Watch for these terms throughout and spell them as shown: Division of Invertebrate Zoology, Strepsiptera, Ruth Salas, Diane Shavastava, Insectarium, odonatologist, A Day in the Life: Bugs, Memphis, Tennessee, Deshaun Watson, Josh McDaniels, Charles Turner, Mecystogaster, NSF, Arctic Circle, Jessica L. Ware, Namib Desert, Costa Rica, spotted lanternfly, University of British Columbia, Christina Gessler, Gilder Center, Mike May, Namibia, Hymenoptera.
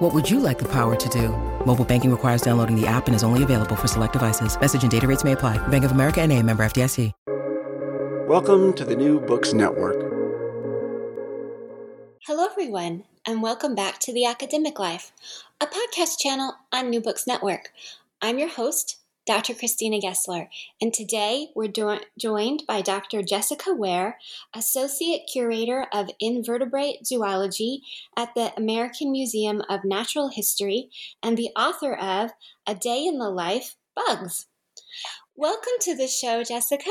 What would you like the power to do? Mobile banking requires downloading the app and is only available for select devices. Message and data rates may apply. Bank of America N.A. member FDIC. Welcome to the New Books Network. Hello, everyone, and welcome back to The Academic Life, a podcast channel on New Books Network. I'm your host, Dr. Christina Gessler, and today we're joined by Dr. Jessica Ware, Associate Curator of Invertebrate Zoology at the American Museum of Natural History and the author of A Day in the Life: Bugs. Welcome to the show, Jessica.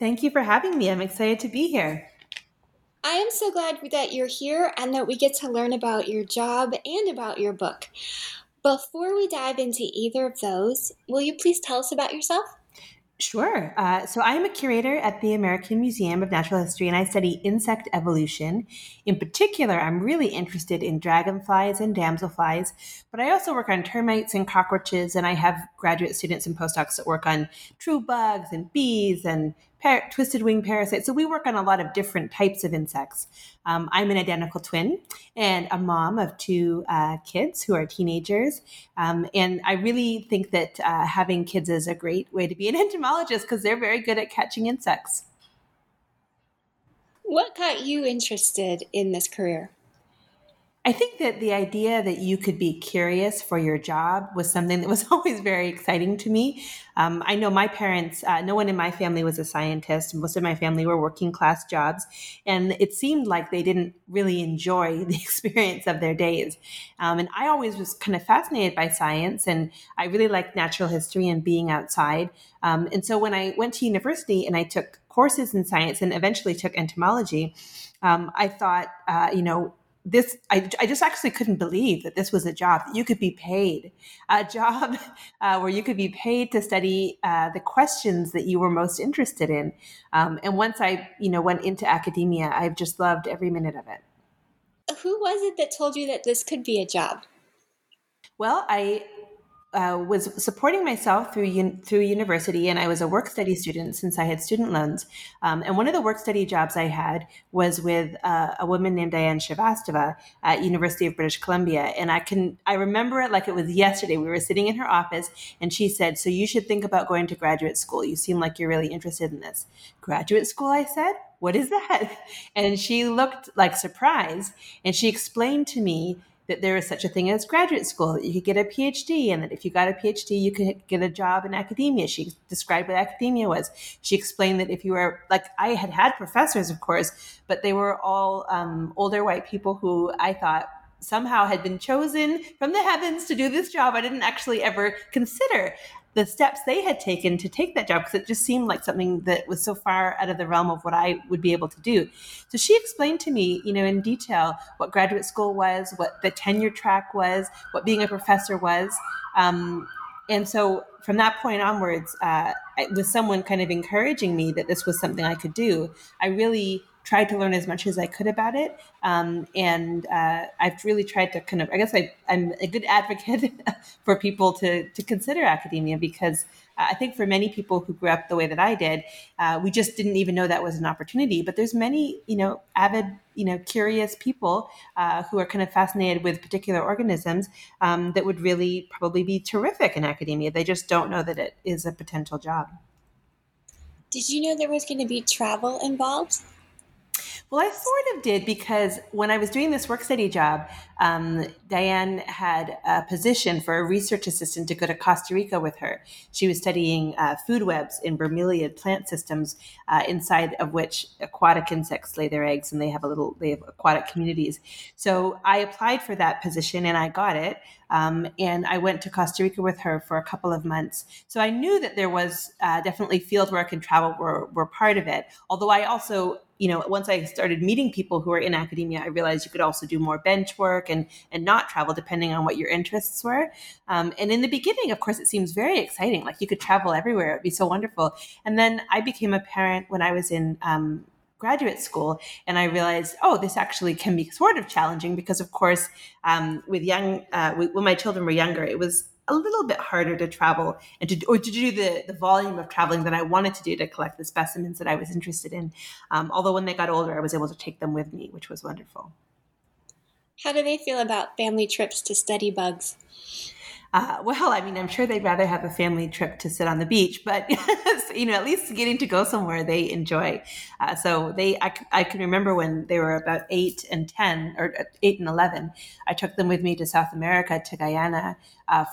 Thank you for having me. I'm excited to be here. I am so glad that you're here and that we get to learn about your job and about your book. Before we dive into either of those, will you please tell us about yourself? Sure. So I am a curator at the American Museum of Natural History, and I study insect evolution. In particular, I'm really interested in dragonflies and damselflies, but I also work on termites and cockroaches, and I have graduate students and postdocs that work on true bugs and bees and twisted wing parasites. So we work on a lot of different types of insects. I'm an identical twin and a mom of two kids who are teenagers. And I really think that having kids is a great way to be an entomologist because they're very good at catching insects. What got you interested in this career? I think that the idea that you could be curious for your job was something that was always very exciting to me. I know my parents, no one in my family was a scientist. Most of my family were working class jobs, and it seemed like they didn't really enjoy the experience of their days. And I always was kind of fascinated by science, and I really liked natural history and being outside. And so when I went to university and I took courses in science and eventually took entomology, I thought, I just actually couldn't believe that this was a job that you could be paid, a job where you could be paid to study the questions that you were most interested in. And once I, went into academia, I've just loved every minute of it. Who was it that told you that this could be a job? Well, I was supporting myself through university, and I was a work study student since I had student loans. And one of the work study jobs I had was with a woman named Diane Shavastava at University of British Columbia. And I remember it like it was yesterday. We were sitting in her office, and she said, "So you should think about going to graduate school. You seem like you're really interested in this." "Graduate school," I said. "What is that?" And she looked like surprised, and she explained to me that there is such a thing as graduate school, that you could get a PhD, and that if you got a PhD, you could get a job in academia. She described what academia was. She explained that if you were, I had professors, of course, but they were all older white people who I thought somehow had been chosen from the heavens to do this job. I didn't actually ever consider the steps they had taken to take that job because it just seemed like something that was so far out of the realm of what I would be able to do. So she explained to me, in detail what graduate school was, what the tenure track was, what being a professor was. And so from that point onwards, with someone kind of encouraging me that this was something I could do, I really tried to learn as much as I could about it. And I've really tried to I'm a good advocate for people to consider academia because I think for many people who grew up the way that I did, we just didn't even know that was an opportunity. But there's many, avid, curious people who are kind of fascinated with particular organisms that would really probably be terrific in academia. They just don't know that it is a potential job. Did you know there was going to be travel involved? Well, I sort of did because when I was doing this work study job, Diane had a position for a research assistant to go to Costa Rica with her. She was studying food webs in bromeliad plant systems inside of which aquatic insects lay their eggs, and they have aquatic communities. So I applied for that position and I got it. And I went to Costa Rica with her for a couple of months. So I knew that there was definitely field work and travel were part of it. Although I also you know, once I started meeting people who were in academia, I realized you could also do more bench work and not travel depending on what your interests were. And in the beginning, of course, it seems very exciting. Like you could travel everywhere. It'd be so wonderful. And then I became a parent when I was in graduate school. And I realized, oh, this actually can be sort of challenging because, of course, when my children were younger, it was a little bit harder to travel and to do the volume of traveling that I wanted to do to collect the specimens that I was interested in. Although when they got older, I was able to take them with me, which was wonderful. How do they feel about family trips to study bugs? Well, I mean, I'm sure they'd rather have a family trip to sit on the beach, but, you know, at least getting to go somewhere they enjoy. So I can remember when they were about 8 and 10 or 8 and 11, I took them with me to South America, to Guyana,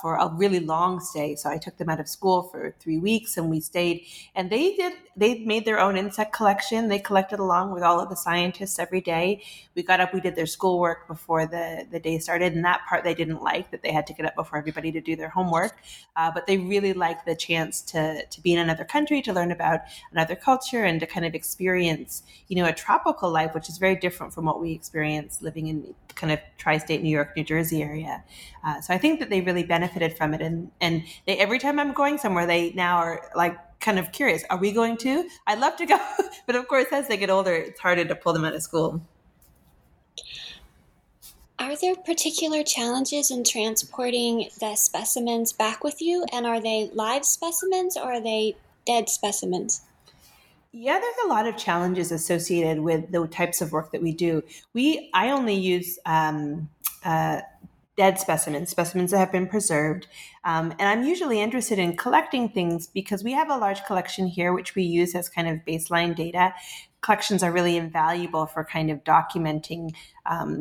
for a really long stay. So I took them out of school for 3 weeks and we stayed, and they made their own insect collection. They collected along with all of the scientists every day. We got up, we did their schoolwork before the day started, and that part they didn't like, that they had to get up before everybody to do their homework, but they really like the chance to be in another country, to learn about another culture, and to kind of experience, you know, a tropical life, which is very different from what we experience living in kind of tri-state New York, New Jersey area. So I think that they really benefited from it, and they, every time I'm going somewhere, they now are like kind of curious, are we going to? I'd love to go, but of course, as they get older, it's harder to pull them out of school. Are there particular challenges in transporting the specimens back with you? And are they live specimens or are they dead specimens? Yeah, there's a lot of challenges associated with the types of work that we do. I only use dead specimens that have been preserved. And I'm usually interested in collecting things because we have a large collection here, which we use as kind of baseline data. Collections are really invaluable for kind of documenting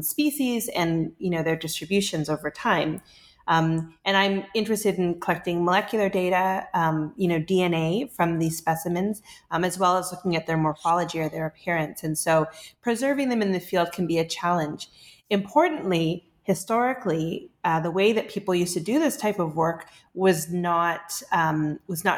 species and, you know, their distributions over time. And I'm interested in collecting molecular data, DNA from these specimens, as well as looking at their morphology or their appearance. And so preserving them in the field can be a challenge. Importantly, historically, the way that people used to do this type of work was not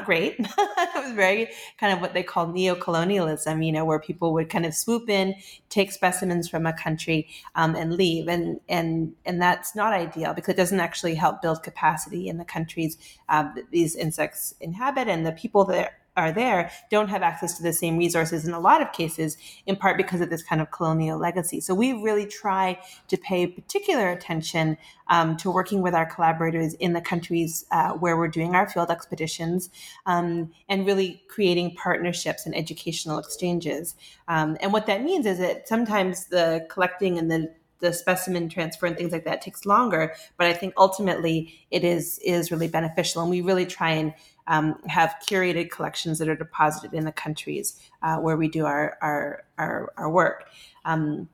great. It was very kind of what they call neocolonialism, you know, where people would kind of swoop in, take specimens from a country and leave. And that's not ideal because it doesn't actually help build capacity in the countries that these insects inhabit, and the people that are there don't have access to the same resources in a lot of cases, in part because of this kind of colonial legacy. So we really try to pay particular attention to working with our collaborators in the countries where we're doing our field expeditions, and really creating partnerships and educational exchanges. And what that means is that sometimes the collecting and the specimen transfer and things like that takes longer, but I think ultimately it is really beneficial. And we really try and have curated collections that are deposited in the countries where we do our work. When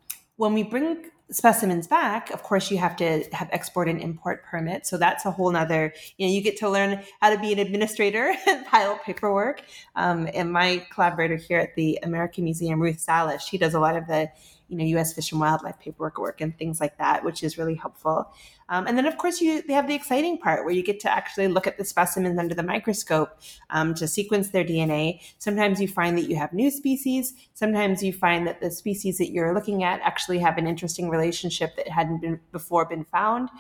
we bring specimens back, of course, you have to have export and import permits. So that's a whole nother, you know, you get to learn how to be an administrator and file paperwork. And my collaborator here at the American Museum, Ruth Salas, she does a lot of the, you know, U.S. Fish and Wildlife paperwork work and things like that, which is really helpful. And then, of course, they have the exciting part where you get to actually look at the specimens under the microscope to sequence their DNA. Sometimes you find that you have new species. Sometimes you find that the species that you're looking at actually have an interesting relationship that hadn't been before been found.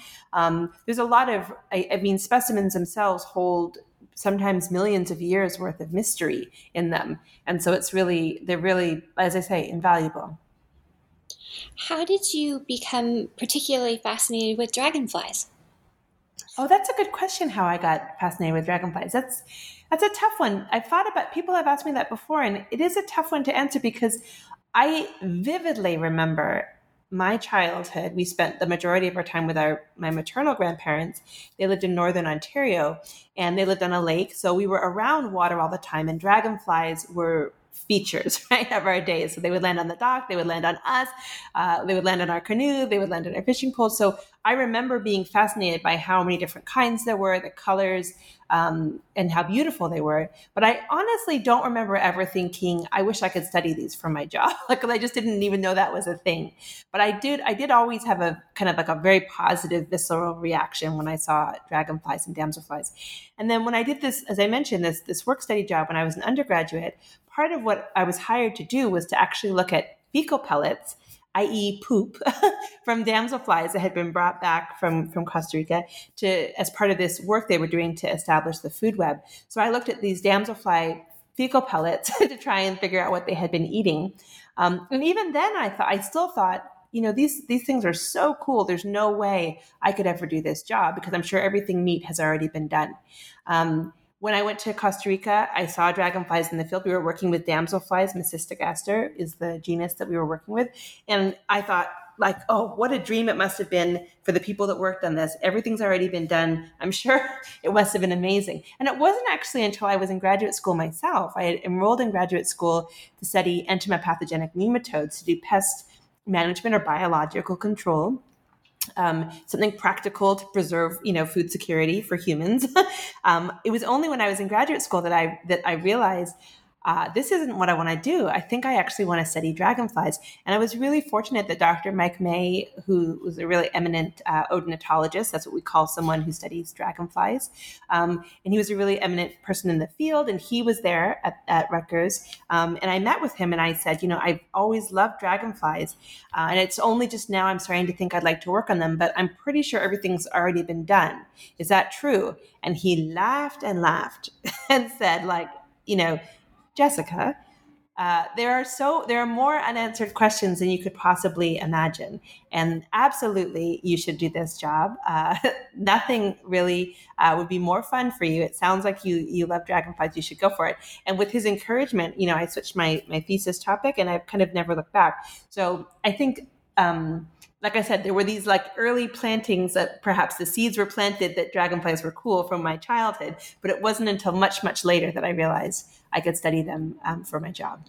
There's a lot of, I mean, specimens themselves hold sometimes millions of years worth of mystery in them. And so it's really, they're really, as I say, invaluable. How did you become particularly fascinated with dragonflies? Oh, that's a good question, how I got fascinated with dragonflies. That's a tough one. I've thought about, people have asked me that before, and it is a tough one to answer because I vividly remember my childhood. We spent the majority of our time with my maternal grandparents. They lived in northern Ontario, and they lived on a lake, so we were around water all the time, and dragonflies were features, right, of our day. So they would land on the dock, they would land on us, they would land on our canoe, they would land on our fishing pole. So I remember being fascinated by how many different kinds there were, the colors, and how beautiful they were. But I honestly don't remember ever thinking, I wish I could study these for my job. Like, I just didn't even know that was a thing. But I did always have a kind of like a very positive visceral reaction when I saw dragonflies and damselflies. And then when I did this, as I mentioned, this work study job when I was an undergraduate, part of what I was hired to do was to actually look at fecal pellets, i.e. poop, from damselflies that had been brought back from Costa Rica to as part of this work they were doing to establish the food web. So I looked at these damselfly fecal pellets to try and figure out what they had been eating. And even then, I still thought, you know, these things are so cool. There's no way I could ever do this job because I'm sure everything neat has already been done. When I went to Costa Rica, I saw dragonflies in the field. We were working with damselflies. Mecystogaster is the genus that we were working with. And I thought, like, oh, what a dream it must have been for the people that worked on this. Everything's already been done. I'm sure it must have been amazing. And it wasn't actually until I was in graduate school myself. I had enrolled in graduate school to study entomopathogenic nematodes, to do pest management or biological control. Something practical to preserve, you know, food security for humans. It was only when I was in graduate school that I realized this isn't what I want to do. I think I actually want to study dragonflies. And I was really fortunate that Dr. Mike May, who was a really eminent odonatologist, that's what we call someone who studies dragonflies, and he was a really eminent person in the field, and he was there at Rutgers. And I met with him and I said, you know, I've always loved dragonflies, and it's only just now I'm starting to think I'd like to work on them, but I'm pretty sure everything's already been done. Is that true? And he laughed and laughed and said, like, you know, Jessica, there are more unanswered questions than you could possibly imagine. And absolutely, you should do this job. Nothing really would be more fun for you. It sounds like you love dragonflies. You should go for it. And with his encouragement, you know, I switched my thesis topic, and I've kind of never looked back. So I think, like I said, there were these like early plantings that perhaps the seeds were planted that dragonflies were cool from my childhood. But it wasn't until much, much later that I realized I could study them for my job.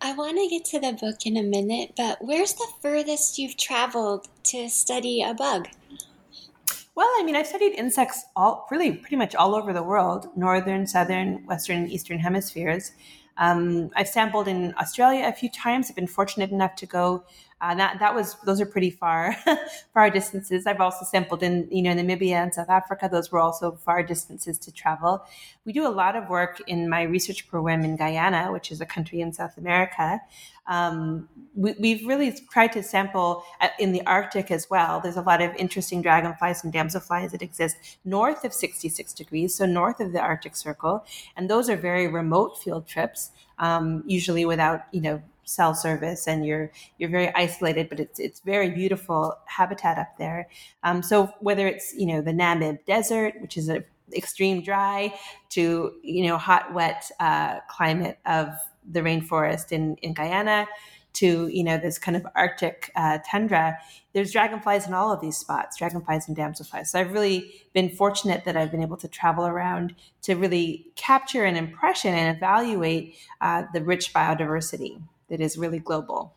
I want to get to the book in a minute, but where's the furthest you've traveled to study a bug? Well, I mean, I've studied insects pretty much all over the world, northern, southern, western, and eastern hemispheres. I've sampled in Australia a few times. I've been fortunate enough to go. Those are pretty far distances. I've also sampled in, you know, Namibia and South Africa. Those were also far distances to travel. We do a lot of work in my research program in Guyana, which is a country in South America. We've really tried to sample in the Arctic as well. There's a lot of interesting dragonflies and damselflies that exist north of 66 degrees, so north of the Arctic Circle. And those are very remote field trips, usually without, you know, cell service, and you're very isolated, but it's very beautiful habitat up there. So whether it's, you know, the Namib Desert, which is an extreme dry, to, you know, hot, wet climate of the rainforest in Guyana, to, you know, this kind of Arctic tundra, there's dragonflies in all of these spots, dragonflies and damselflies. So I've really been fortunate that I've been able to travel around to really capture an impression and evaluate the rich biodiversity that is really global.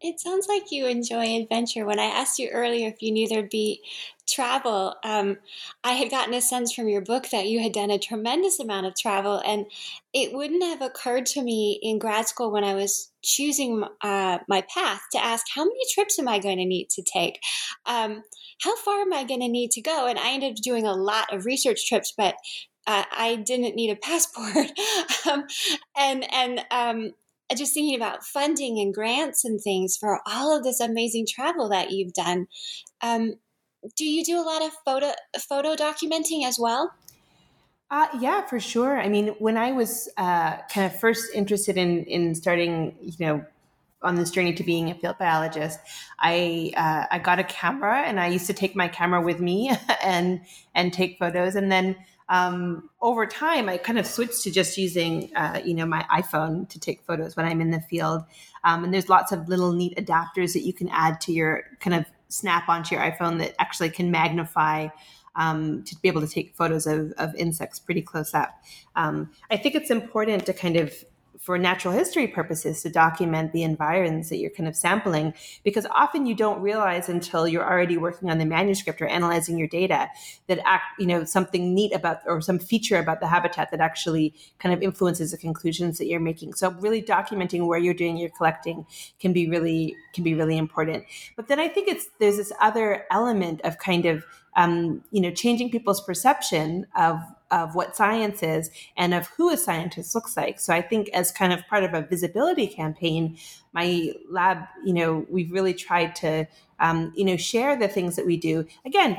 It sounds like you enjoy adventure. When I asked you earlier if you knew there'd be travel, I had gotten a sense from your book that you had done a tremendous amount of travel, and it wouldn't have occurred to me in grad school when I was choosing my path to ask, how many trips am I going to need to take? How far am I going to need to go? And I ended up doing a lot of research trips, but I didn't need a passport. Just thinking about funding and grants and things for all of this amazing travel that you've done. Do you do a lot of photo documenting as well? Yeah, for sure. I mean, when I was kind of first interested in starting, you know, on this journey to being a field biologist, I got a camera, and I used to take my camera with me and take photos. And then over time, I kind of switched to just using, you know, my iPhone to take photos when I'm in the field. And there's lots of little neat adapters that you can add to your kind of snap onto your iPhone that actually can magnify to be able to take photos of insects pretty close up. I think it's important to kind of, for natural history purposes, to document the environs that you're kind of sampling, because often you don't realize until you're already working on the manuscript or analyzing your data that, you know, something neat about, or some feature about the habitat that actually kind of influences the conclusions that you're making. So really documenting where you're doing your collecting can be really important. But then I think there's this other element of kind of, you know, changing people's perception of of what science is and of who a scientist looks like. So I think as kind of part of a visibility campaign, my lab, we've really tried to, share the things that we do. Again,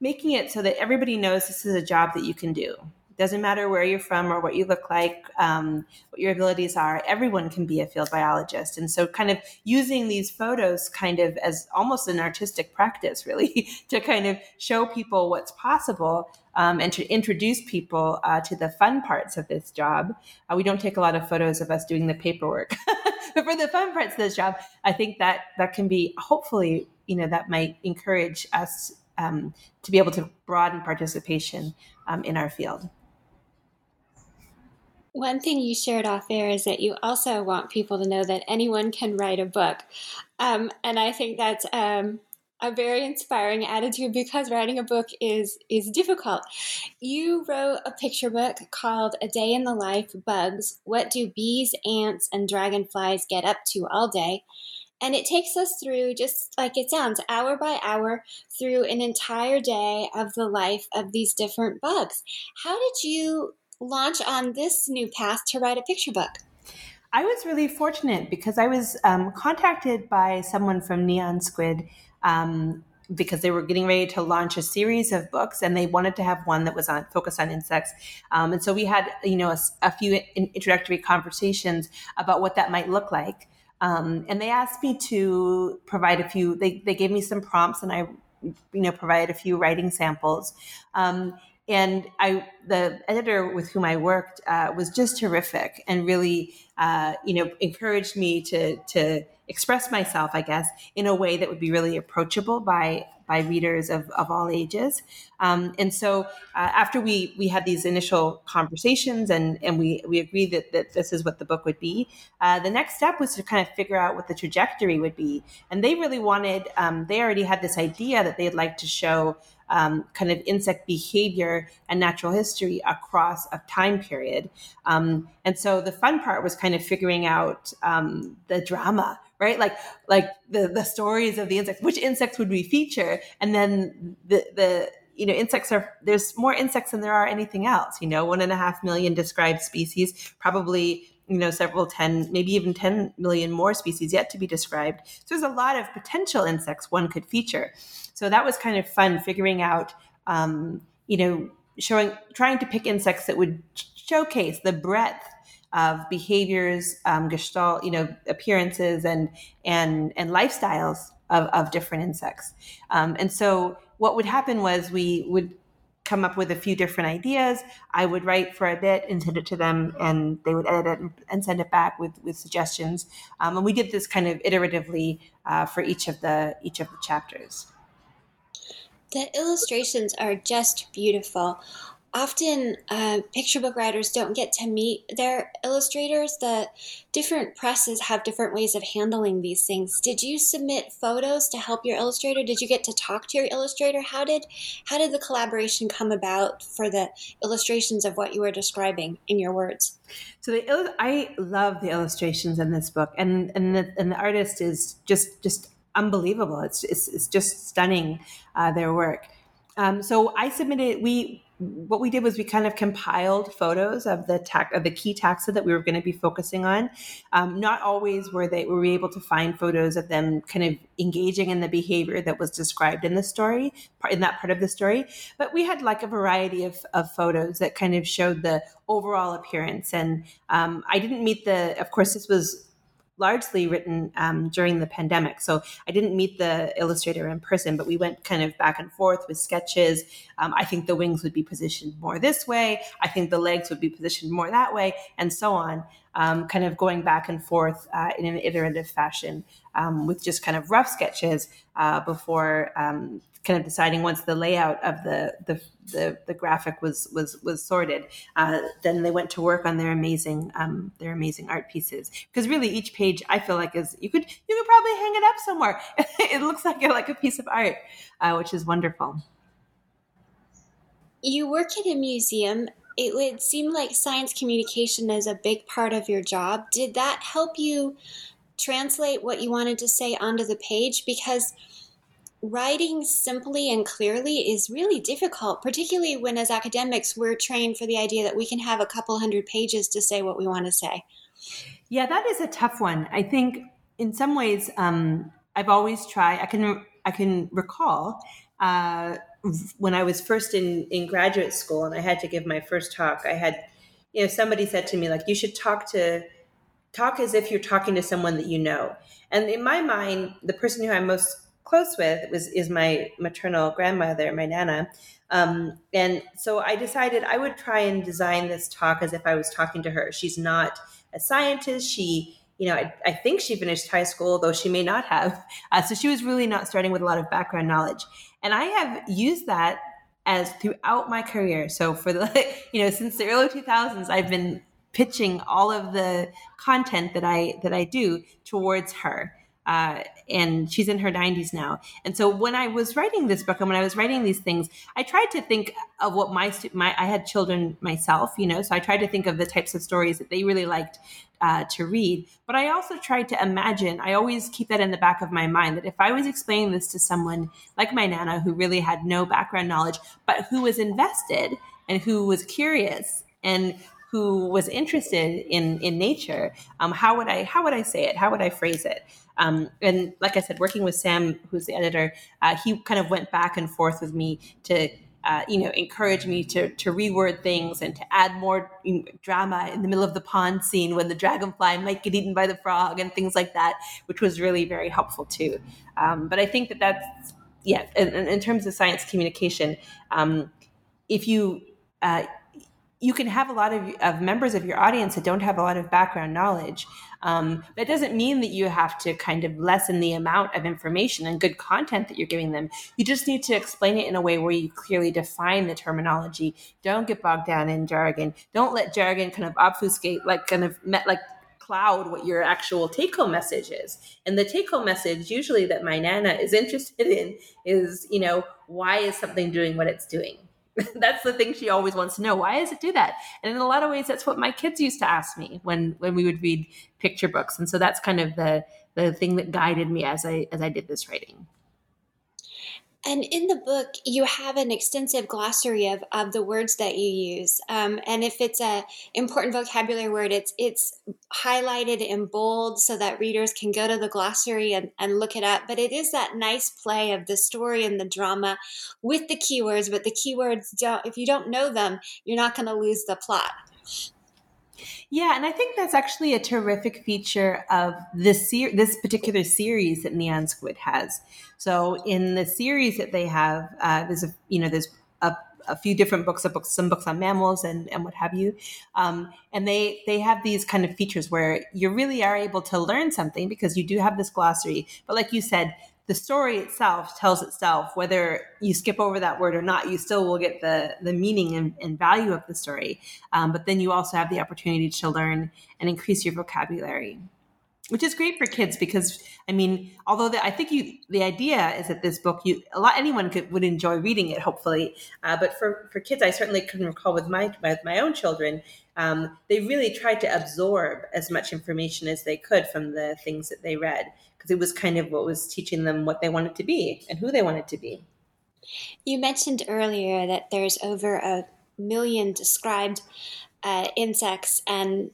making it so that everybody knows this is a job that you can do. It doesn't matter where you're from or what you look like, what your abilities are. Everyone can be a field biologist. And so kind of using these photos kind of as almost an artistic practice, really, to kind of show people what's possible, and to introduce people to the fun parts of this job. We don't take a lot of photos of us doing the paperwork. But for the fun parts of this job, I think that can be, hopefully, that might encourage us to be able to broaden participation in our field. One thing you shared off air is that you also want people to know that anyone can write a book. And I think that's a very inspiring attitude, because writing a book is difficult. You wrote a picture book called A Day in the Life: Bugs, What Do Bees, Ants, and Dragonflies Get Up To All Day? And it takes us through, just like it sounds, hour by hour through an entire day of the life of these different bugs. How did you launch on this new path to write a picture book? I was really fortunate because I was contacted by someone from Neon Squid because they were getting ready to launch a series of books, and they wanted to have one that was focused on insects. And so we had, a few introductory conversations about what that might look like. And they asked me to provide a few, they gave me some prompts, and I, provided a few writing samples. And the editor with whom I worked was just terrific and really, encouraged me to express myself, I guess, in a way that would be really approachable by readers of all ages. And so after we had these initial conversations and we agreed that this is what the book would be, the next step was to kind of figure out what the trajectory would be. And they really wanted, they already had this idea that they'd like to show kind of insect behavior and natural history across a time period. And so the fun part was kind of figuring out the drama, right? Like the stories of the insects, which insects would we feature? And then the insects there's more insects than there are anything else, 1.5 million described species, probably, several 10, maybe even 10 million more species yet to be described. So there's a lot of potential insects one could feature. So that was kind of fun, figuring out, trying to pick insects that would showcase the breadth of behaviors, gestalt, appearances and lifestyles of different insects. And so what would happen was we would come up with a few different ideas. I would write for a bit and send it to them, and they would edit it and send it back with suggestions. And we did this kind of iteratively for each of the chapters. The illustrations are just beautiful. Often picture book writers don't get to meet their illustrators. The different presses have different ways of handling these things. Did you submit photos to help your illustrator? Did you get to talk to your illustrator? How did the collaboration come about for the illustrations of what you were describing in your words? So I love the illustrations in this book, and the artist is just unbelievable. It's just stunning, their work. So I submitted. What we did was we kind of compiled photos of the key taxa that we were going to be focusing on. Not always were we able to find photos of them kind of engaging in the behavior that was described in the story, in that part of the story. But we had like a variety of photos that kind of showed the overall appearance. And I didn't meet of course, this was largely written during the pandemic. So I didn't meet the illustrator in person, but we went kind of back and forth with sketches. I think the wings would be positioned more this way. I think the legs would be positioned more that way, and so on, kind of going back and forth in an iterative fashion with just kind of rough sketches before kind of deciding once the layout of the graphic was sorted, then they went to work on their amazing art pieces. Because really, each page I feel like is you could probably hang it up somewhere. It looks like a piece of art, which is wonderful. You work at a museum. It would seem like science communication is a big part of your job. Did that help you translate what you wanted to say onto the page? Because writing simply and clearly is really difficult, particularly when as academics we're trained for the idea that we can have a couple hundred pages to say what we want to say. Yeah, that is a tough one. I think in some ways I've always tried, I can recall when I was first in graduate school and I had to give my first talk, I had, you know, somebody said to me, like, you should talk as if you're talking to someone that you know. And in my mind, the person who I'm most close with is my maternal grandmother, my Nana. And so I decided I would try and design this talk as if I was talking to her. She's not a scientist. She, you know, I think she finished high school, though she may not have. So she was really not starting with a lot of background knowledge. And I have used that as throughout my career. So for the, you know, since the early 2000s, I've been pitching all of the content that I do towards her. And she's in her 90s now. And so when I was writing this book and when I was writing these things, I tried to think of what I had children myself, you know, so I tried to think of the types of stories that they really liked to read. But I also tried to imagine, I always keep that in the back of my mind, that if I was explaining this to someone like my Nana, who really had no background knowledge, but who was invested and who was curious and who was interested in nature, how would I say it? How would I phrase it? And like I said, working with Sam, who's the editor, he kind of went back and forth with me to, you know, encourage me to reword things and to add more drama in the middle of the pond scene when the dragonfly might get eaten by the frog and things like that, which was really very helpful too. But I think that's, yeah, in terms of science communication, if you... you can have a lot of members of your audience that don't have a lot of background knowledge. That doesn't mean that you have to kind of lessen the amount of information and good content that you're giving them. You just need to explain it in a way where you clearly define the terminology. Don't get bogged down in jargon. Don't let jargon kind of obfuscate, cloud what your actual take-home message is. And the take-home message usually that my Nana is interested in is, you know, why is something doing what it's doing? That's the thing she always wants to know. Why does it do that? And in a lot of ways, that's what my kids used to ask me when we would read picture books. And so that's kind of the thing that guided me as I did this writing. And in the book, you have an extensive glossary of the words that you use. And if it's an important vocabulary word, it's highlighted in bold so that readers can go to the glossary and look it up. But it is that nice play of the story and the drama with the keywords, but the keywords, if you don't know them, you're not going to lose the plot. Yeah, and I think that's actually a terrific feature of this particular series that Neon Squid has. So in the series that they have, there's a few different books, some books on mammals and what have you. And they have these kind of features where you really are able to learn something because you do have this glossary. But like you said, the story itself tells itself. Whether you skip over that word or not, you still will get the meaning and value of the story. But then you also have the opportunity to learn and increase your vocabulary, which is great for kids because, I mean, although the idea is that this book, anyone would enjoy reading it, hopefully. But for kids, I certainly can recall with my own children, they really tried to absorb as much information as they could from the things that they read. Because it was kind of what was teaching them what they wanted to be and who they wanted to be. You mentioned earlier that there's over 1 million described insects and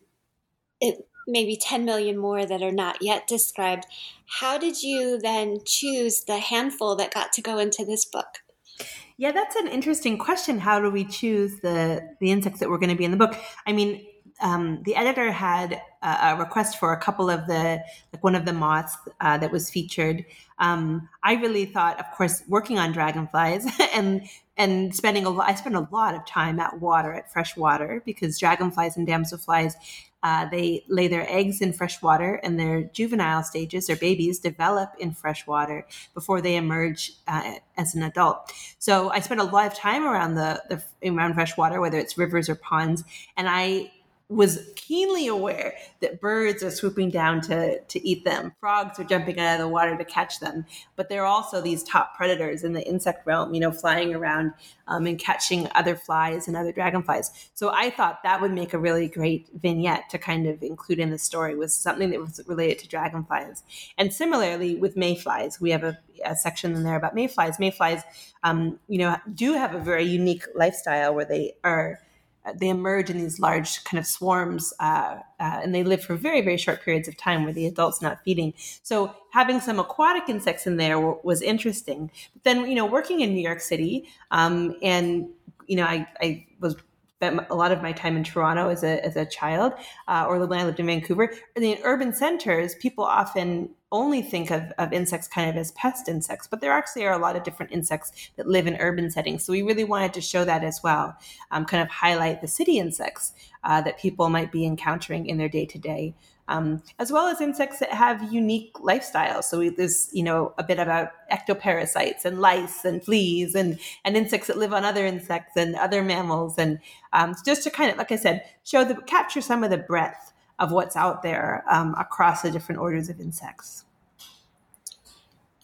maybe 10 million more that are not yet described. How did you then choose the handful that got to go into this book? Yeah, that's an interesting question. How do we choose the insects that were going to be in the book? I mean, the editor had a request for a couple of one of the moths that was featured. I really thought, of course, working on dragonflies and I spent a lot of time at fresh water, because dragonflies and damselflies, they lay their eggs in fresh water, and their juvenile stages, their babies, develop in fresh water before they emerge as an adult. So I spent a lot of time around fresh water, whether it's rivers or ponds, and I was keenly aware that birds are swooping down to eat them. Frogs are jumping out of the water to catch them. But they're also these top predators in the insect realm, you know, flying around and catching other flies and other dragonflies. So I thought that would make a really great vignette to kind of include in the story, was something that was related to dragonflies. And similarly with mayflies, we have a section in there about mayflies. Mayflies, you know, do have a very unique lifestyle where they emerge in these large kind of swarms, and they live for very, very short periods of time where the adult's not feeding. So having some aquatic insects in there was interesting. But then, you know, working in New York City, and, you know, I was spent a lot of my time in Toronto as a child, or when I lived in Vancouver. And in urban centers, people often only think of insects kind of as pest insects, but there actually are a lot of different insects that live in urban settings. So we really wanted to show that as well, kind of highlight the city insects that people might be encountering in their day-to-day, as well as insects that have unique lifestyles. So there's, you know, a bit about ectoparasites and lice and fleas and insects that live on other insects and other mammals. And just to kind of, like I said, capture some of the breadth of what's out there across the different orders of insects.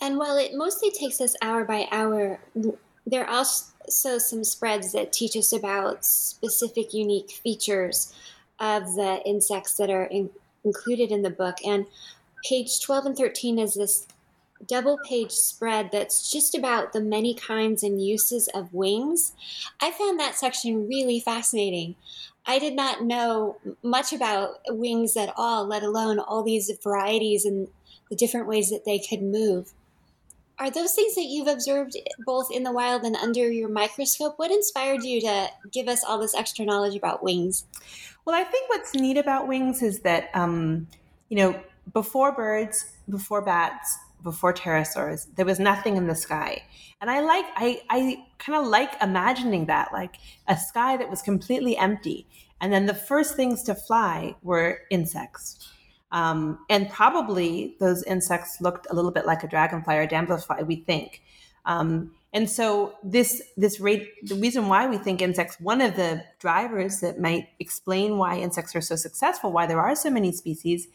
And while it mostly takes us hour by hour, there are also some spreads that teach us about specific unique features of the insects that are included in the book. And page 12 and 13 is this double page spread that's just about the many kinds and uses of wings. I found that section really fascinating. I did not know much about wings at all, let alone all these varieties and the different ways that they could move. Are those things that you've observed both in the wild and under your microscope? What inspired you to give us all this extra knowledge about wings? Well, I think what's neat about wings is that, you know, before birds, before bats, before pterosaurs, there was nothing in the sky. And I kind of like imagining that, like a sky that was completely empty. And then the first things to fly were insects. And probably those insects looked a little bit like a dragonfly or a damselfly, we think. And so the reason why we think insects, one of the drivers that might explain why insects are so successful, why there are so many species,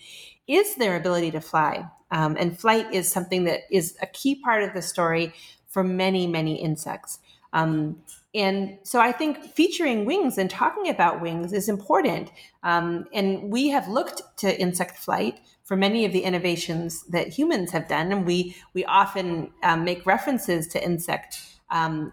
is their ability to fly. And flight is something that is a key part of the story for many, many insects. And so I think featuring wings and talking about wings is important. And we have looked to insect flight for many of the innovations that humans have done. And we often make references to insect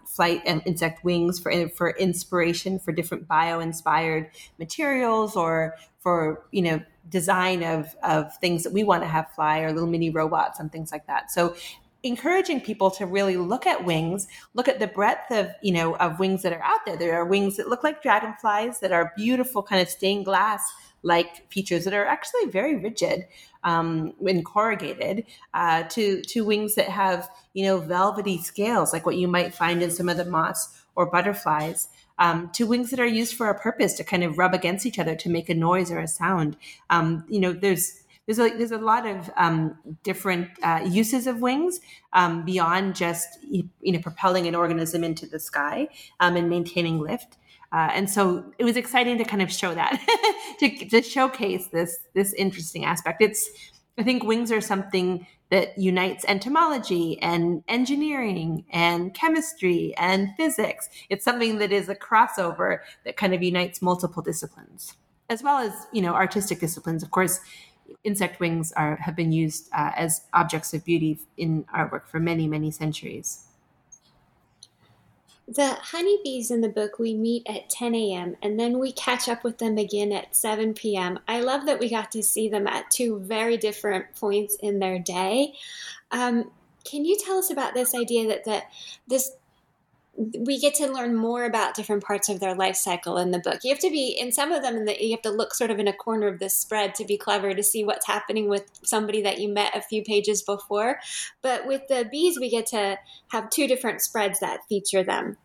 flight and insect wings for inspiration for different bio-inspired materials or for, you know, design of things that we want to have fly or little mini robots and things like that. So encouraging people to really look at wings, look at the breadth of, you know, of wings that are out there. There are wings that look like dragonflies that are beautiful kind of stained glass like features that are actually very rigid when corrugated, to wings that have, you know, velvety scales like what you might find in some of the moths or butterflies, to wings that are used for a purpose to kind of rub against each other to make a noise or a sound. You know, there's a lot of different uses of wings beyond just, you know, propelling an organism into the sky and maintaining lift. And so it was exciting to kind of show that, to showcase this interesting aspect. I think wings are something that unites entomology and engineering and chemistry and physics. It's something that is a crossover that kind of unites multiple disciplines, as well as, you know, artistic disciplines. Of course, insect wings have been used as objects of beauty in artwork for many, many centuries. The honeybees in the book, we meet at 10 a.m. and then we catch up with them again at 7 p.m. I love that we got to see them at two very different points in their day. Can you tell us about this idea that we get to learn more about different parts of their life cycle in the book? You have to be in some of them, you have to look sort of in a corner of this spread to be clever to see what's happening with somebody that you met a few pages before. But with the bees, we get to have two different spreads that feature them.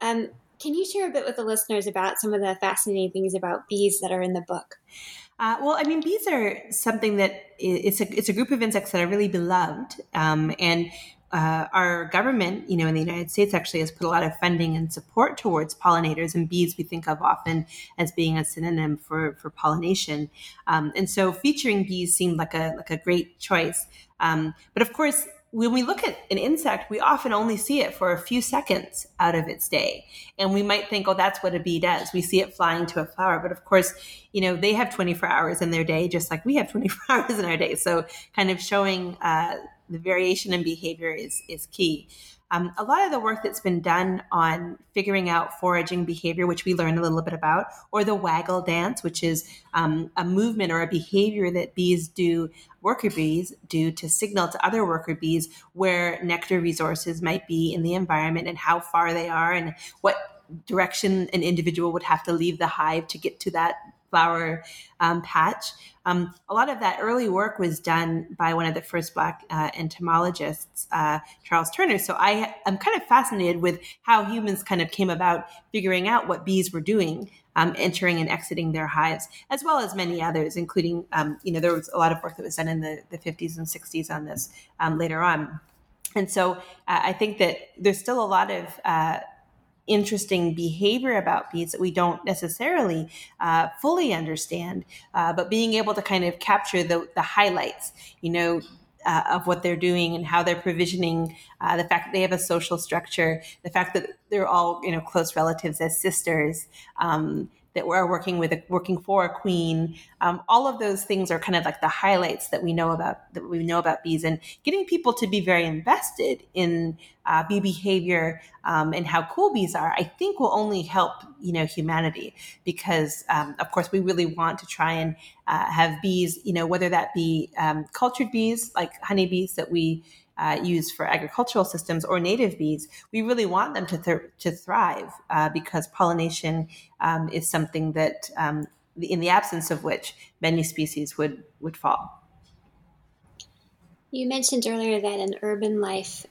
Can you share a bit with the listeners about some of the fascinating things about bees that are in the book? Well, I mean, bees are something that it's a group of insects that are really beloved, and our government, you know, in the United States actually has put a lot of funding and support towards pollinators, and bees we think of often as being a synonym for pollination. And so featuring bees seemed like a great choice. But of course, when we look at an insect, we often only see it for a few seconds out of its day. And we might think, oh, that's what a bee does. We see it flying to a flower. But of course, you know, they have 24 hours in their day, just like we have 24 hours in our day. So kind of showing the variation in behavior is key. A lot of the work that's been done on figuring out foraging behavior, which we learned a little bit about, or the waggle dance, which is a movement or a behavior that bees do, worker bees do, to signal to other worker bees where nectar resources might be in the environment and how far they are and what direction an individual would have to leave the hive to get to that flower patch. A lot of that early work was done by one of the first Black entomologists, Charles Turner. So I'm kind of fascinated with how humans kind of came about figuring out what bees were doing, entering and exiting their hives, as well as many others, including, you know, there was a lot of work that was done in the 50s and 60s on this later on. And so I think that there's still a lot of interesting behavior about bees that we don't necessarily fully understand, but being able to kind of capture the highlights, you know, of what they're doing and how they're provisioning, the fact that they have a social structure, the fact that they're all, you know, close relatives as sisters, that we're working for a queen. All of those things are kind of like the highlights that we know about bees, and getting people to be very invested in bee behavior and how cool bees are, I think will only help, you know, humanity, because of course we really want to try and have bees, you know, whether that be cultured bees like honeybees that we used for agricultural systems, or native bees, we really want them to thrive because pollination is something that, in the absence of which, many species would fall. You mentioned earlier that in urban life,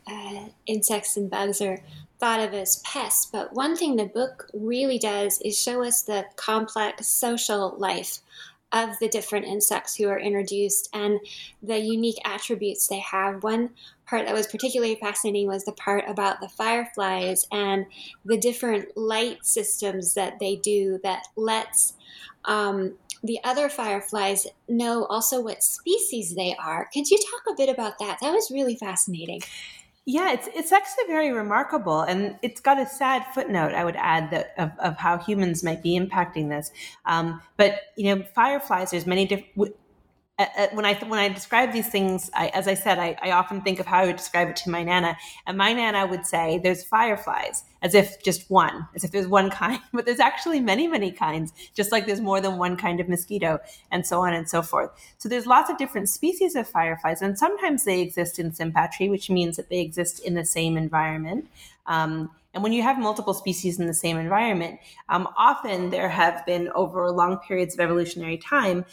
insects and bugs are thought of as pests, but one thing the book really does is show us the complex social life of the different insects who are introduced and the unique attributes they have. One part that was particularly fascinating was the part about the fireflies and the different light systems that they do that lets the other fireflies know also what species they are. Could you talk a bit about that? That was really fascinating. Yeah, it's actually very remarkable, and it's got a sad footnote, I would add, that of how humans might be impacting this. But you know, fireflies. There's many different. When I describe these things, as I said, I often think of how I would describe it to my nana, and my nana would say, "There's fireflies," as if just one, as if there's one kind, but there's actually many kinds, just like there's more than one kind of mosquito, and so on and so forth. So there's lots of different species of fireflies, and sometimes they exist in sympatry, which means that they exist in the same environment. And when you have multiple species in the same environment, often there have been, over long periods of evolutionary time,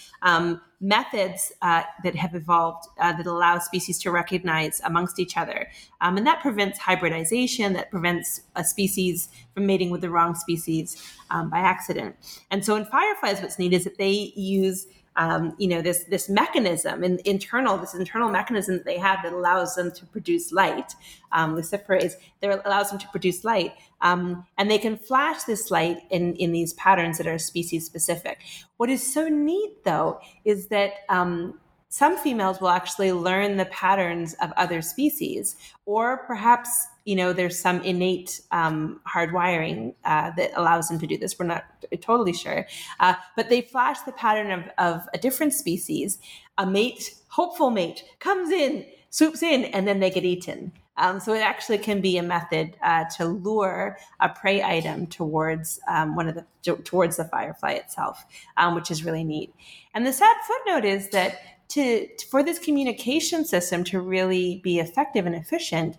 methods that have evolved that allow species to recognize amongst each other. And that prevents hybridization, that prevents a species from mating with the wrong species by accident. And so in fireflies, what's neat is that they use this mechanism, this internal mechanism that they have that allows them to produce light, luciferase, that allows them to produce light, and they can flash this light in these patterns that are species specific. What is so neat, though, is that some females will actually learn the patterns of other species, or perhaps, you know, there's some innate hardwiring that allows them to do this. We're not totally sure. But they flash the pattern of a different species. A mate, hopeful mate, comes in, swoops in, and then they get eaten. So it actually can be a method to lure a prey item towards towards the firefly itself, which is really neat. And the sad footnote is that for this communication system to really be effective and efficient,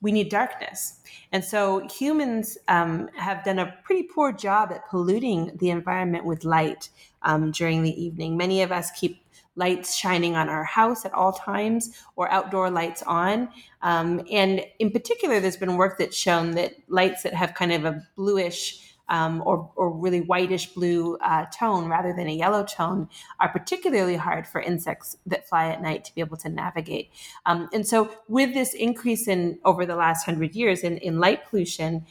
we need darkness. And so humans have done a pretty poor job at polluting the environment with light during the evening. Many of us keep lights shining on our house at all times, or outdoor lights on. And in particular, there's been work that's shown that lights that have kind of a bluish or really whitish blue tone rather than a yellow tone are particularly hard for insects that fly at night to be able to navigate. And so with this increase in over the last 100 years in light pollution,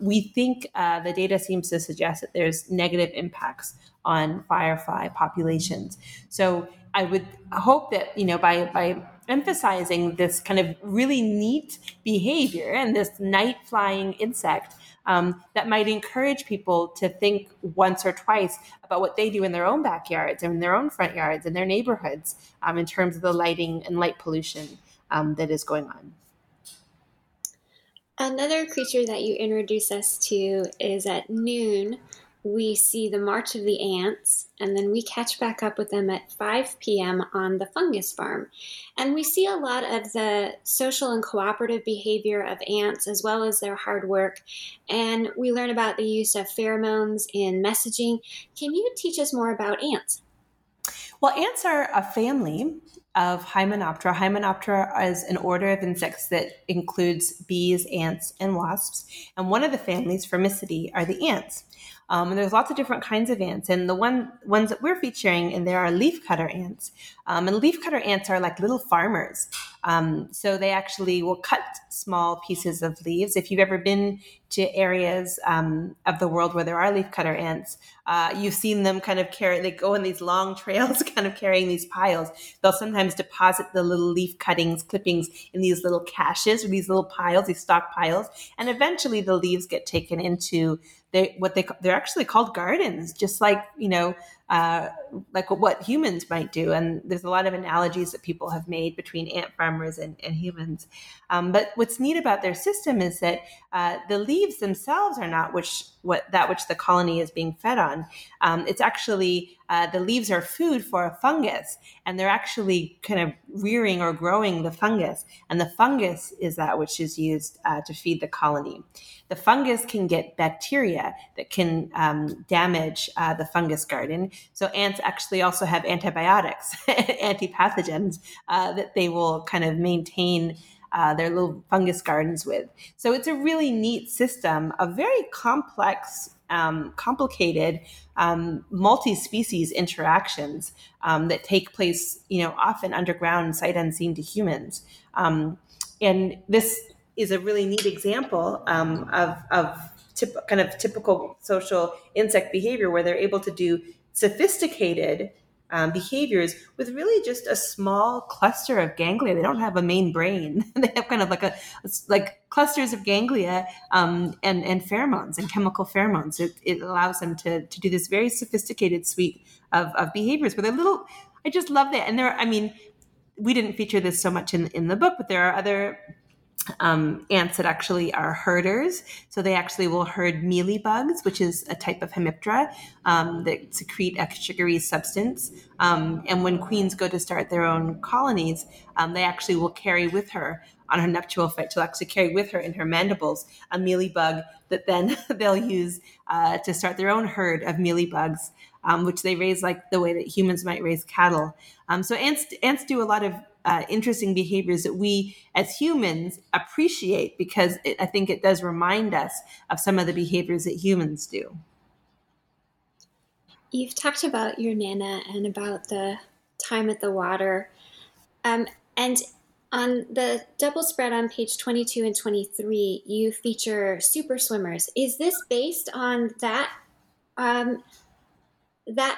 we think the data seems to suggest that there's negative impacts on firefly populations. So I would hope that, you know, by emphasizing this kind of really neat behavior and this night flying insect, that might encourage people to think once or twice about what they do in their own backyards and in their own front yards and their neighborhoods in terms of the lighting and light pollution that is going on. Another creature that you introduce us to is at noon. We see the march of the ants, and then we catch back up with them at 5 p.m. on the fungus farm. And we see a lot of the social and cooperative behavior of ants, as well as their hard work. And we learn about the use of pheromones in messaging. Can you teach us more about ants? Well, ants are a family of Hymenoptera. Hymenoptera is an order of insects that includes bees, ants, and wasps. And one of the families, Formicidae, are the ants. And there's lots of different kinds of ants. And the ones that we're featuring in there are leafcutter ants. And leafcutter ants are like little farmers. So they actually will cut small pieces of leaves. If you've ever been to areas of the world where there are leafcutter ants, you've seen them kind of they go in these long trails kind of carrying these piles. They'll sometimes deposit the little leaf cuttings, clippings in these little caches or these little piles, these stockpiles. And eventually the leaves get taken into they're actually called gardens, just like, you know, like what humans might do. And there's a lot of analogies that people have made between ant farmers and humans. But what's neat about their system is that the leaves themselves are not which the colony is being fed on. It's actually the leaves are food for a fungus, and they're actually kind of rearing or growing the fungus. And the fungus is that which is used to feed the colony. The fungus can get bacteria that can damage the fungus garden. So ants actually also have antibiotics, antipathogens that they will kind of maintain their little fungus gardens with. So it's a really neat system, a very complex, complicated, multi-species interactions that take place, you know, often underground, sight unseen to humans. And this is a really neat example of typical social insect behavior where they're able to do sophisticated behaviors with really just a small cluster of ganglia. They don't have a main brain. They have kind of like clusters of ganglia and pheromones and chemical pheromones. It allows them to do this very sophisticated suite of behaviors where they're little. I just love that. And we didn't feature this so much in the book, but there are other ants that actually are herders. So they actually will herd mealybugs, which is a type of hemiptera that secrete a sugary substance. And when queens go to start their own colonies, they actually will carry with her on her nuptial flight. She'll actually carry with her in her mandibles a mealybug that then they'll use to start their own herd of mealybugs, which they raise like the way that humans might raise cattle. So ants do a lot of interesting behaviors that we as humans appreciate because I think it does remind us of some of the behaviors that humans do. You've talked about your Nana and about the time at the water. And on the double spread on page 22 and 23, you feature super swimmers. Is this based on that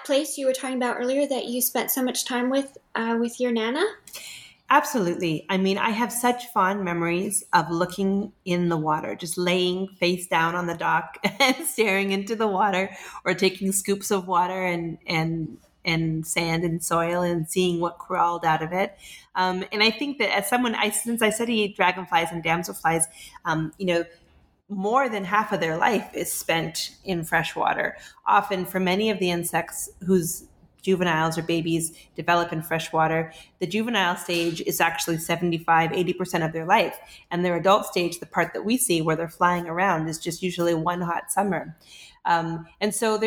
place you were talking about earlier that you spent so much time with your Nana? Absolutely. I mean, I have such fond memories of looking in the water, just laying face down on the dock and staring into the water or taking scoops of water and sand and soil and seeing what crawled out of it. And I think that as someone, since I study dragonflies and damselflies, you know, more than half of their life is spent in fresh water. Often for many of the insects whose juveniles or babies develop in fresh water, the juvenile stage is actually 75-80% of their life. And their adult stage, the part that we see where they're flying around, is just usually one hot summer. And so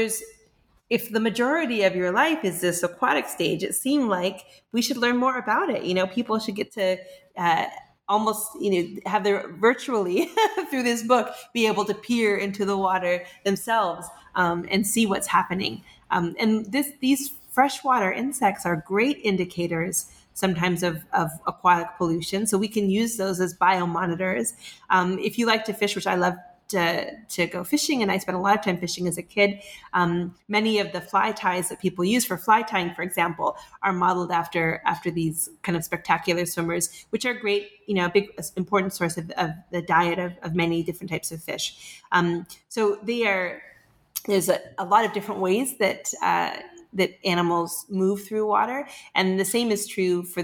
if the majority of your life is this aquatic stage, it seemed like we should learn more about it. You know, people should get to almost, have their virtually through this book, be able to peer into the water themselves and see what's happening. And these freshwater insects are great indicators sometimes of aquatic pollution. So we can use those as biomonitors. If you like to fish, which I love to go fishing, and I spent a lot of time fishing as a kid, many of the fly ties that people use for fly tying, for example, are modeled after these kind of spectacular swimmers, which are great, a big important source of the diet of many different types of fish. So they are, there's a lot of different ways that animals move through water, and the same is true for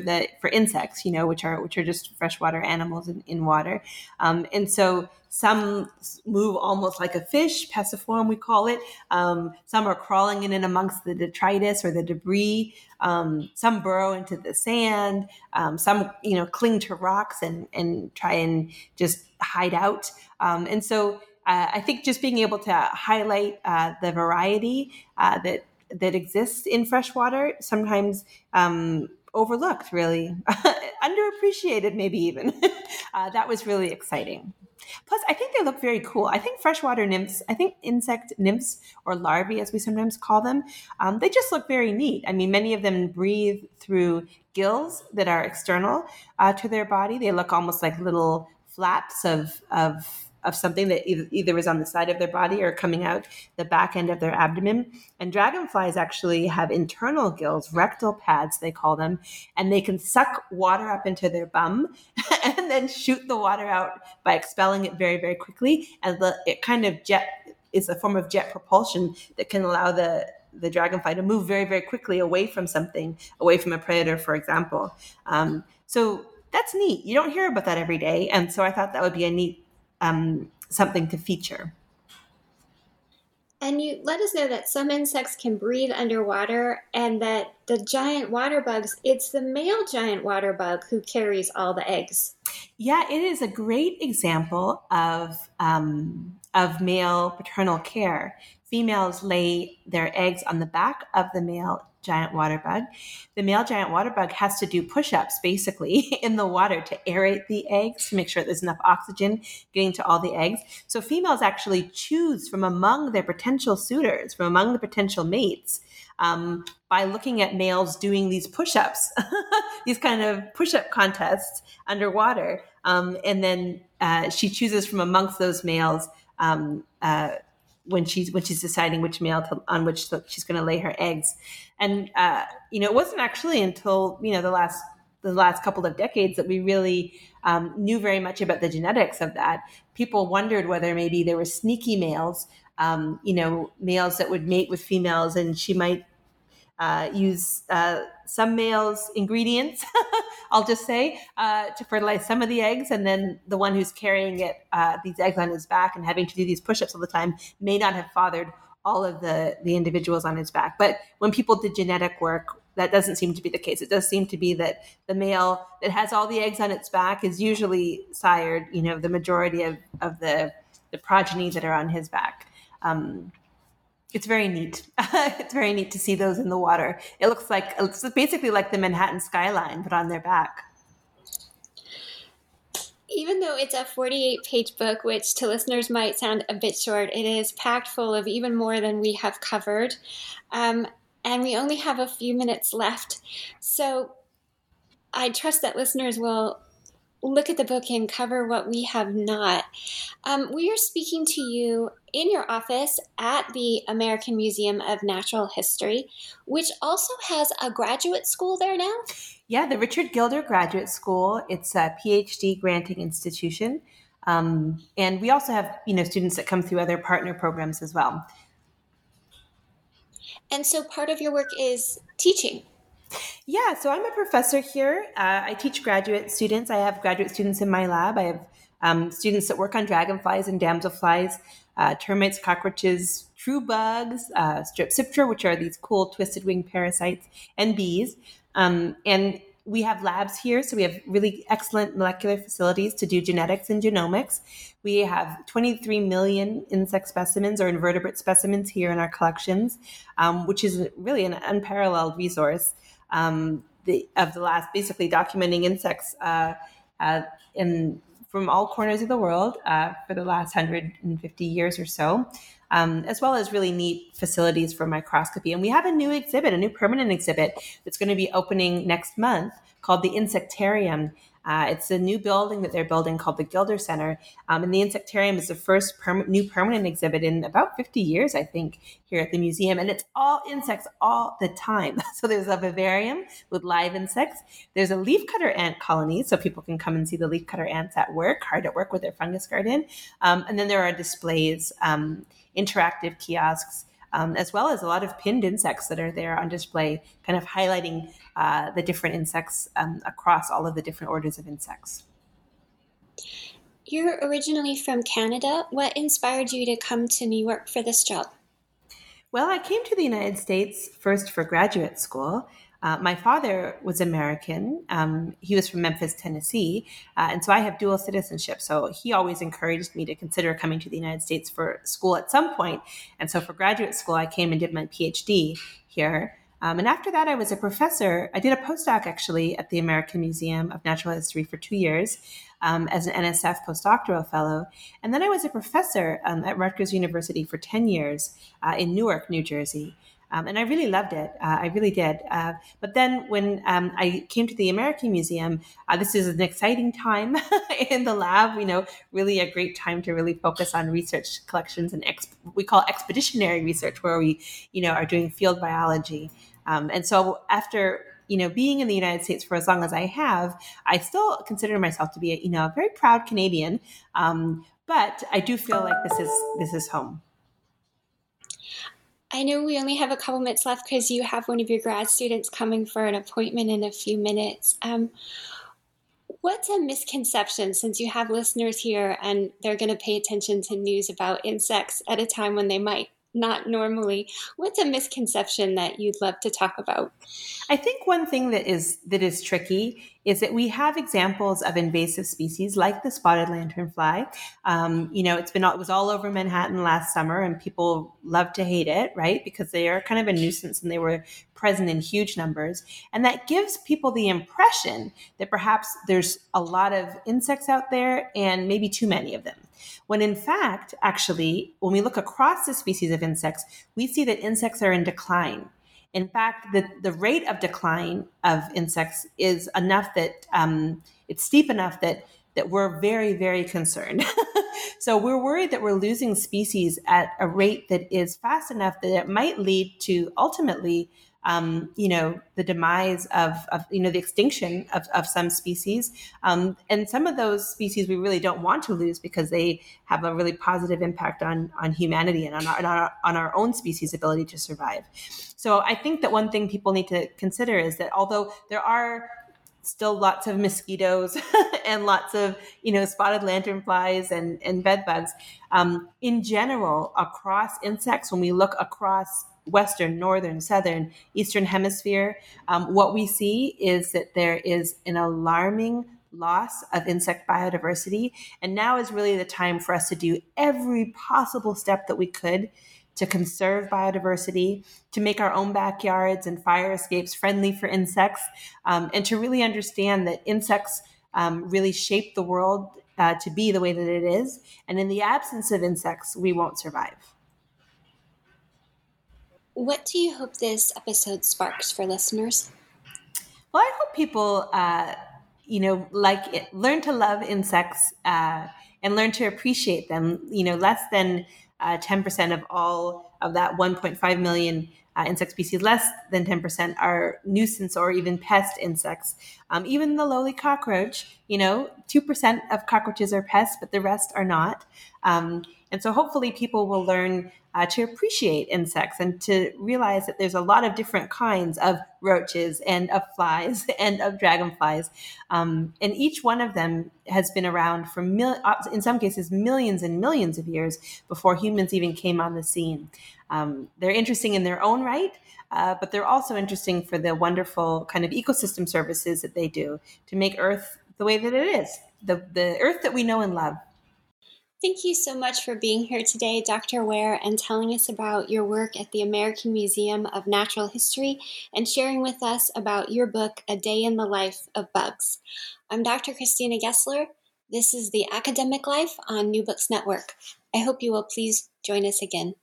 insects, which are just freshwater animals in water, and so some move almost like a fish, peciform we call it. Some are crawling in and amongst the detritus or the debris. Some burrow into the sand. Some cling to rocks and try and just hide out, and so I think just being able to highlight the variety that exists in freshwater, sometimes overlooked, really, underappreciated, maybe even. That was really exciting. Plus, I think they look very cool. I think freshwater nymphs, I think insect nymphs or larvae, as we sometimes call them, they just look very neat. I mean, many of them breathe through gills that are external to their body. They look almost like little flaps of something that either is on the side of their body or coming out the back end of their abdomen. And dragonflies actually have internal gills, rectal pads, they call them, and they can suck water up into their bum and then shoot the water out by expelling it very, very quickly. And it kind of is a form of jet propulsion that can allow the dragonfly to move very, very quickly away from a predator, for example. So that's neat. You don't hear about that every day. And so I thought that would be a neat something to feature. And you let us know that some insects can breathe underwater, and that the giant water bugs, it's the male giant water bug who carries all the eggs. Yeah, it is a great example of male paternal care. Females lay their eggs on the back of the male giant water bug. The male giant water bug has to do push-ups basically in the water to aerate the eggs, to make sure there's enough oxygen getting to all the eggs. So females actually choose from among their potential suitors, from among the potential mates, by looking at males doing these push-ups, these kind of push-up contests underwater. And then she chooses from amongst those males when she's deciding which male on which she's going to lay her eggs. And it wasn't actually until the last couple of decades that we really knew very much about the genetics of that. People wondered whether maybe there were sneaky males, males that would mate with females, and she might use some males' ingredients, I'll just say, to fertilize some of the eggs, and then the one who's carrying these eggs on his back and having to do these push-ups all the time may not have fathered all of the individuals on his back. But when people did genetic work, that doesn't seem to be the case. It does seem to be that the male that has all the eggs on its back is usually sired, the majority of the progeny that are on his back. It's very neat. It's very neat to see those in the water. It looks basically like the Manhattan skyline, but on their back. Even though it's a 48-page book, which to listeners might sound a bit short, it is packed full of even more than we have covered. And we only have a few minutes left. So I trust that listeners will look at the book and cover what we have not. We are speaking to you in your office at the American Museum of Natural History, which also has a graduate school there now. Yeah, the Richard Gilder Graduate School. It's a PhD granting institution. And we also have, students that come through other partner programs as well. And so part of your work is teaching. Yeah, so I'm a professor here. I teach graduate students. I have graduate students in my lab. I have students that work on dragonflies and damselflies, termites, cockroaches, true bugs, strepsiptera, which are these cool twisted wing parasites, and bees. And we have labs here, so we have really excellent molecular facilities to do genetics and genomics. We have 23 million insect specimens or invertebrate specimens here in our collections, which is really an unparalleled resource of the last, basically documenting insects from all corners of the world for the last 150 years or so, as well as really neat facilities for microscopy. And we have a new exhibit, a new permanent exhibit that's going to be opening next month called the Insectarium. It's a new building that they're building called the Gilder Center. And the Insectarium is the first new permanent exhibit in about 50 years, I think, here at the museum. And it's all insects all the time. So there's a vivarium with live insects. There's a leafcutter ant colony, so people can come and see the leafcutter ants at work, hard at work with their fungus garden. And then there are displays, interactive kiosks, as well as a lot of pinned insects that are there on display, kind of highlighting the different insects across all of the different orders of insects. You're originally from Canada. What inspired you to come to New York for this job? Well, I came to the United States first for graduate school. My father was American. He was from Memphis, Tennessee. And so I have dual citizenship. So he always encouraged me to consider coming to the United States for school at some point. And so for graduate school, I came and did my PhD here. And after that, I was a professor. I did a postdoc, actually, at the American Museum of Natural History for 2 years as an NSF postdoctoral fellow. And then I was a professor at Rutgers University for 10 years in Newark, New Jersey. And I really loved it. I really did. But then when I came to the American Museum, this is an exciting time in the lab, you know, really a great time to really focus on research collections and we call expeditionary research, where we, you know, are doing field biology. And so after, you know, being in the United States for as long as I have, I still consider myself to be, a very proud Canadian. But I do feel like this is home. I know we only have a couple minutes left because you have one of your grad students coming for an appointment in a few minutes. What's a misconception, since you have listeners here and they're going to pay attention to news about insects at a time when they might not normally? What's a misconception that you'd love to talk about? I think one thing that is tricky is that we have examples of invasive species like the spotted lanternfly. It was all over Manhattan last summer, and people love to hate it, right? Because they are kind of a nuisance, and they were present in huge numbers. And that gives people the impression that perhaps there's a lot of insects out there and maybe too many of them. When in fact, actually, when we look across the species of insects, we see that insects are in decline. In fact, the rate of decline of insects is enough that it's steep enough that we're very, very concerned. So we're worried that we're losing species at a rate that is fast enough that it might lead to ultimately the demise of the extinction of some species. And some of those species we really don't want to lose because they have a really positive impact on humanity and on our own species' ability to survive. So I think that one thing people need to consider is that although there are still lots of mosquitoes and lots of, spotted lanternflies and bed bugs, in general, across insects, when we look across Western, Northern, Southern, Eastern Hemisphere, what we see is that there is an alarming loss of insect biodiversity. And now is really the time for us to do every possible step that we could to conserve biodiversity, to make our own backyards and fire escapes friendly for insects, and to really understand that insects really shape the world to be the way that it is. And in the absence of insects, we won't survive. What do you hope this episode sparks for listeners? Well, I hope people, learn to love insects and learn to appreciate them. Less than 10% of all of that 1.5 million insect species, less than 10% are nuisance or even pest insects. Even the lowly cockroach, 2% of cockroaches are pests, but the rest are not. And so hopefully people will learn to appreciate insects and to realize that there's a lot of different kinds of roaches and of flies and of dragonflies. And each one of them has been around for, in some cases, millions and millions of years before humans even came on the scene. They're interesting in their own right, but they're also interesting for the wonderful kind of ecosystem services that they do to make Earth the way that it is, the Earth that we know and love. Thank you so much for being here today, Dr. Ware, and telling us about your work at the American Museum of Natural History and sharing with us about your book, A Day in the Life of Bugs. I'm Dr. Christina Gessler. This is The Academic Life on New Books Network. I hope you will please join us again.